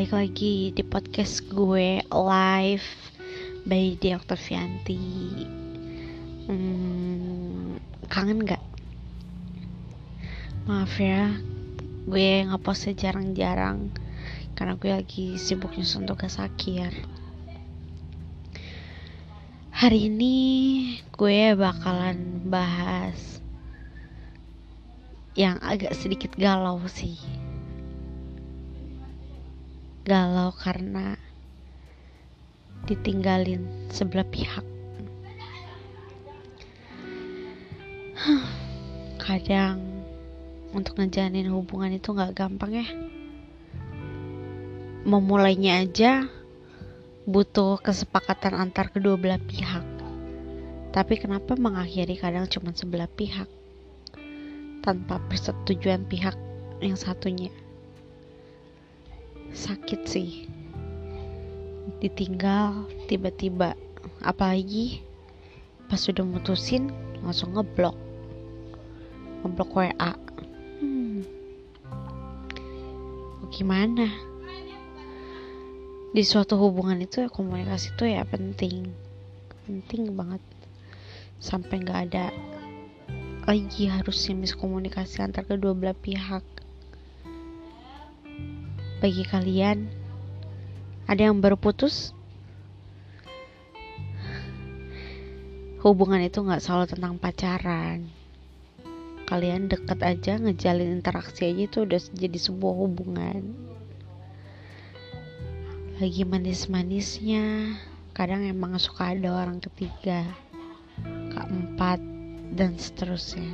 balik lagi di podcast gue live by Dea Oktavianti. Kangen gak? Maaf ya, gue ngepostnya jarang-jarang karena gue lagi sibuk nyusun tugas akhir. Hari ini gue bakalan bahas yang agak sedikit galau sih. Galau karena ditinggalin sebelah pihak. Kadang untuk ngejalanin hubungan itu gak gampang ya. Memulainya aja butuh kesepakatan antar kedua belah pihak. Tapi kenapa mengakhiri kadang cuma sebelah pihak tanpa persetujuan pihak yang satunya? Sakit sih ditinggal tiba-tiba, apalagi pas sudah mutusin langsung ngeblok WA. Gimana? Di suatu hubungan itu ya, komunikasi itu ya penting banget, sampai nggak ada lagi harusnya miskomunikasi antar kedua belah pihak. Bagi kalian ada yang baru putus, hubungan itu gak selalu tentang pacaran. Kalian deket aja, ngejalin interaksi aja itu udah jadi sebuah hubungan. Lagi manis-manisnya, kadang emang suka ada orang ketiga, keempat, dan seterusnya.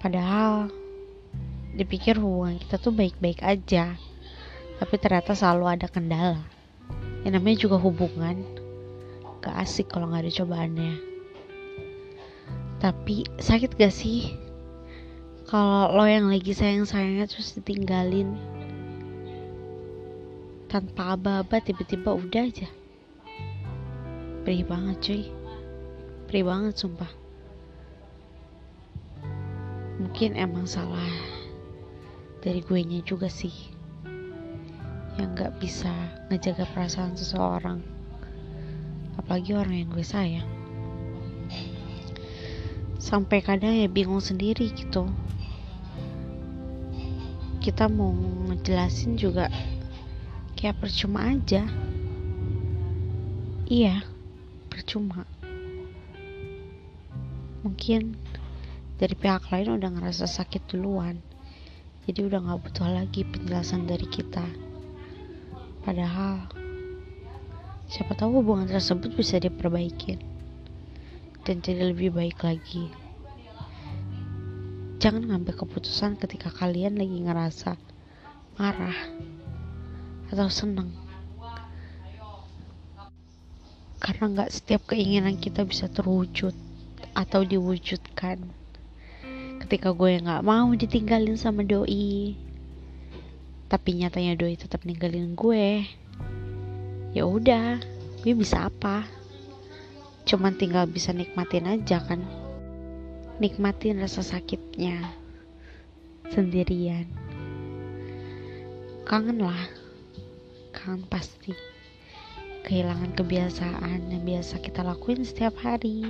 Padahal dipikir hubungan kita tuh baik-baik aja, tapi ternyata selalu ada kendala. Yang namanya juga hubungan, gak asik kalau gak ada cobaannya. Tapi sakit gak sih kalau lo yang lagi sayang-sayangnya terus ditinggalin tanpa aba-aba, tiba-tiba udah aja? Perih banget cuy, perih banget sumpah. Mungkin emang salah dari guenya juga sih, yang gak bisa ngejaga perasaan seseorang, apalagi orang yang gue sayang. Sampai kadang ya bingung sendiri gitu. Kita mau ngejelasin juga kayak percuma aja. Iya, percuma. Mungkin dari pihak lain udah ngerasa sakit duluan, jadi udah gak butuh lagi penjelasan dari kita. Padahal siapa tahu hubungan tersebut bisa diperbaiki dan jadi lebih baik lagi. Jangan ngambil keputusan ketika kalian lagi ngerasa marah atau senang, karena gak setiap keinginan kita bisa terwujud atau diwujudkan. Ketika gue gak mau ditinggalin sama doi, tapi nyatanya doi tetap ninggalin gue, ya udah, gue bisa apa? Cuman tinggal bisa nikmatin aja kan, nikmatin rasa sakitnya sendirian. Kangen lah, kangen pasti. Kehilangan kebiasaan yang biasa kita lakuin setiap hari,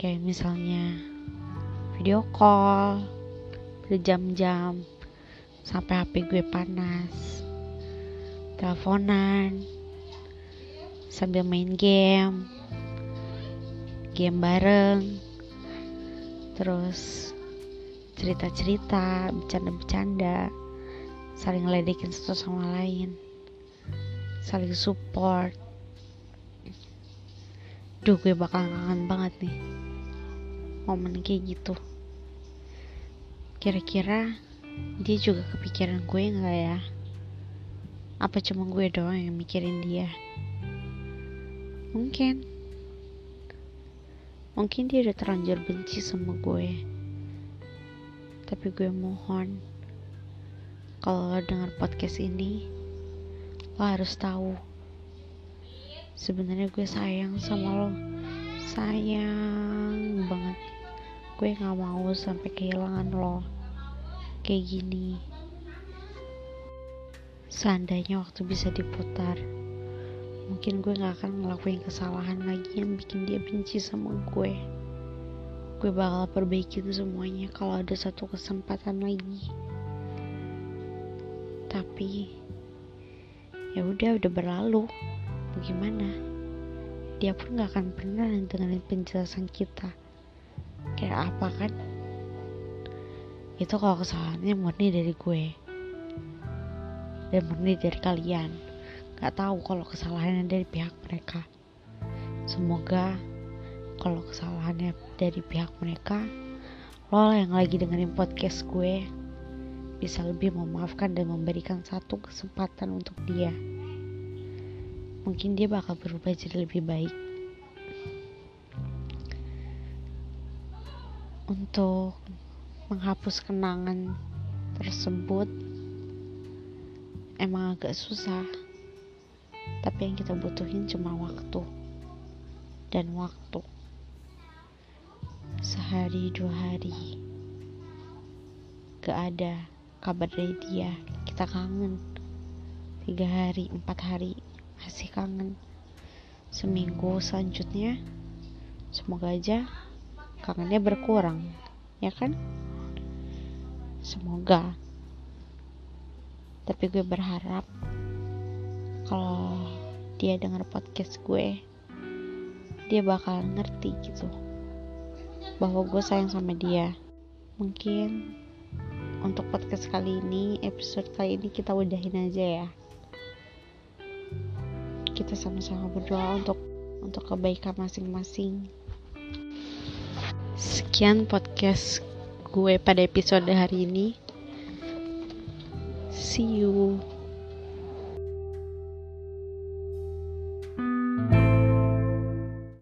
kayak misalnya video call berjam-jam sampai HP gue panas, teleponan sambil main game bareng, terus cerita-cerita, bercanda-bercanda, saling ledekin satu sama lain, saling support. Duh, gue bakal kangen banget nih momen kayak gitu. Kira-kira dia juga kepikiran gue gak ya? Apa cuma gue doang yang mikirin dia? Mungkin dia udah terlanjur benci sama gue. Tapi gue mohon, kalau lo denger podcast ini, lo harus tahu sebenarnya gue sayang sama lo. Sayang banget. Gue gak mau sampai kehilangan lo kayak gini. Seandainya waktu bisa diputar, mungkin gue gak akan ngelakuin kesalahan lagi yang bikin dia benci sama gue. Gue bakal perbaikin semuanya kalau ada satu kesempatan lagi. Tapi ya udah berlalu. Bagaimana? Dia pun gak akan pernah dengerin penjelasan kita. Kayak apa kan? Itu kalau kesalahannya murni dari gue. Dan murni dari kalian. Gak tahu kalau kesalahannya dari pihak mereka. Semoga kalau kesalahannya dari pihak mereka, lo yang lagi dengerin podcast gue bisa lebih memaafkan dan memberikan satu kesempatan untuk dia. Mungkin dia bakal berubah jadi lebih baik. Untuk menghapus kenangan tersebut emang agak susah, tapi yang kita butuhin cuma waktu dan waktu. Sehari 2 hari gak ada kabar dari dia, kita kangen. 3 hari, 4 hari masih kangen. Seminggu selanjutnya semoga aja kangennya berkurang, ya kan? Semoga. Tapi gue berharap kalau dia denger podcast gue, dia bakal ngerti gitu bahwa gue sayang sama dia. Mungkin untuk podcast kali ini, episode kali ini kita udahin aja ya. Kita sama-sama berdoa untuk kebaikan masing-masing. Sekian podcast gue pada episode hari ini. See you.